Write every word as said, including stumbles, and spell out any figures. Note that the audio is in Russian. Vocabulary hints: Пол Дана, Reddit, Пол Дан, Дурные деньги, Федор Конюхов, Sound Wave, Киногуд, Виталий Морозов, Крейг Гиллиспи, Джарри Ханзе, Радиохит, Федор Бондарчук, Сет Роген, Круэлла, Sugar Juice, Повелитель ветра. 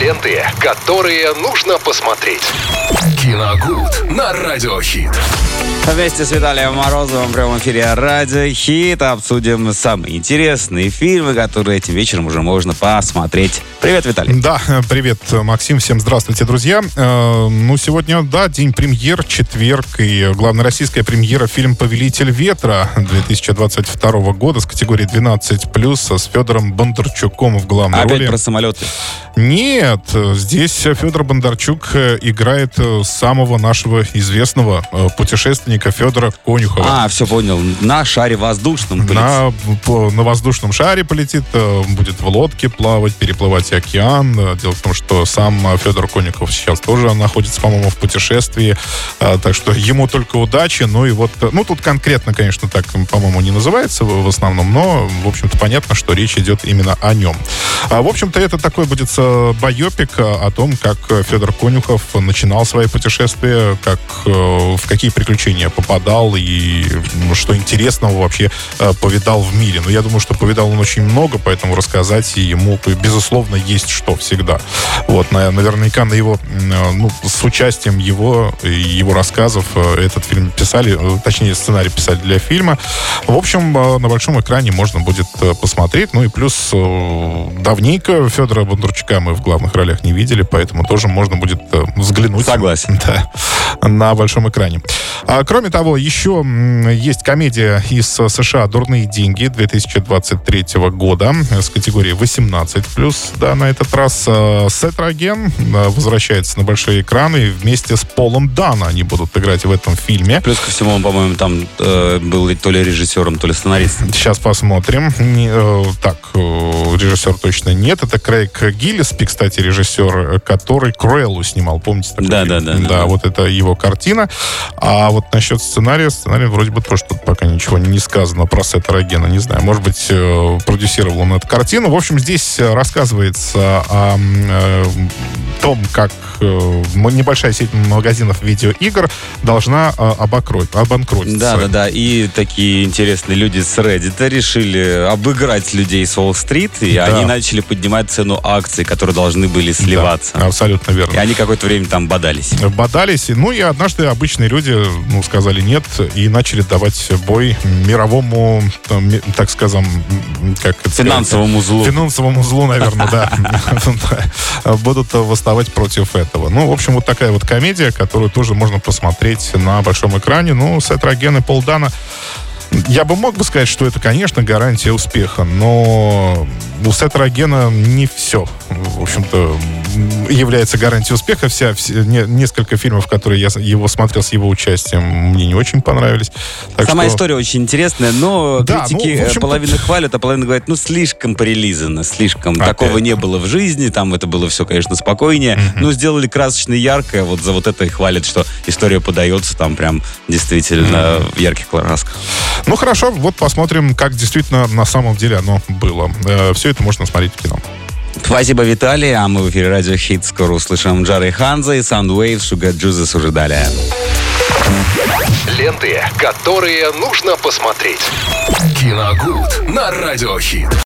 ленты, которые нужно посмотреть. Киногуд на Радиохит. Вместе с Виталием Морозовым в прямом эфире Радиохит обсудим самые интересные фильмы, которые этим вечером уже можно посмотреть. Привет, Виталий. Да, привет, Максим. Всем здравствуйте, друзья. Ну, сегодня, да, день премьер, четверг. И главная российская премьера — фильм «Повелитель ветра» две тысячи двадцать второго года с категории двенадцать плюс с Федором Бондарчуком в главной Опять роли. Опять про самолеты? Нет, здесь Федор Бондарчук играет самого нашего известного путешественника Федора Конюхова. А, все понял. На шаре воздушном полетит. На, на воздушном шаре полетит, будет в лодке плавать, переплывать океан. Дело в том, что сам Федор Конюхов сейчас тоже находится, по-моему, в путешествии. Так что ему только удачи. Ну и вот, ну тут конкретно, конечно, так, по-моему, не называется в основном, но, в общем-то, понятно, что речь идет именно о нем. В общем-то, это такой будет байопик о том, как Федор Конюхов начинал свои путешествия, как, в какие приключения попадал и что интересного вообще повидал в мире. Но я думаю, что повидал он очень много, поэтому рассказать ему, безусловно, есть что всегда. Вот, наверняка на его, ну, с участием его и его рассказов этот фильм писали, точнее, сценарий писали для фильма. В общем, на большом экране можно будет посмотреть. Ну и плюс давненько Федора Бондарчука мы в главных ролях не видели, поэтому тоже можно будет взглянуть. Согласен. Да, на большом экране. А, кроме того, еще есть комедия из США «Дурные деньги» две тысячи двадцать третьего года с категории восемнадцать плюс. Да, на этот раз Сет Роген возвращается на большие экраны вместе с Полом Даном. Они будут играть в этом фильме. Плюс ко всему, он, по-моему, там э, был то ли режиссером, то ли сценаристом. Сейчас посмотрим. Не, э, так, э, режиссер точно нет. Это Крейг Гиллиспи, кстати, режиссер, который «Круэллу» снимал. Помните? Такой да, да, да, да. Да, вот это его картина. А вот насчет сценария, сценарий вроде бы тоже тут пока ничего не сказано про Сета Рогена. Не знаю, может быть, э, продюсировал он эту картину. В общем, здесь рассказывается о э, том, как э, небольшая сеть магазинов видеоигр должна э, обокроть, обанкротиться. Да, да, да. И такие интересные люди с Reddit решили обыграть людей с Wall Street, и да. они начали поднимать цену акций, которые должны были сливаться. Да, абсолютно верно. И они какое-то время там бодались. Бодались. Ну и однажды обычные люди, ну, сказали нет и начали давать бой мировому, там, так скажем, как это финансовому сказать? Злу. Финансовому злу, наверное, да. Будут восставать против этого. Ну, в общем, вот такая вот комедия, которую тоже можно посмотреть на большом экране. Ну, Сет Роген и Пол Дана. Я бы мог бы сказать, что это, конечно, гарантия успеха, но у Сета Рогена не все, в общем-то, является гарантией успеха. Вся, все, не, несколько фильмов, которые я его смотрел с его участием, мне не очень понравились. Так Сама что... история очень интересная, но да, критики ну, половину хвалят, а половину говорят, ну, слишком прилизано, слишком. Опять. Такого не было в жизни, там это было все, конечно, спокойнее, mm-hmm. но сделали красочно и ярко, вот за вот это и хвалят, что история подается там прям действительно mm-hmm. в ярких красках. Ну хорошо, вот посмотрим, как действительно на самом деле оно было. Э, все это можно смотреть в кино. Спасибо, Виталий. А мы в эфире Радио Хит. Скоро услышим Джарри Ханзе и Sound Wave, Sugar Juice уже далее. Ленты, которые нужно посмотреть. Киногуд на Радио Хит.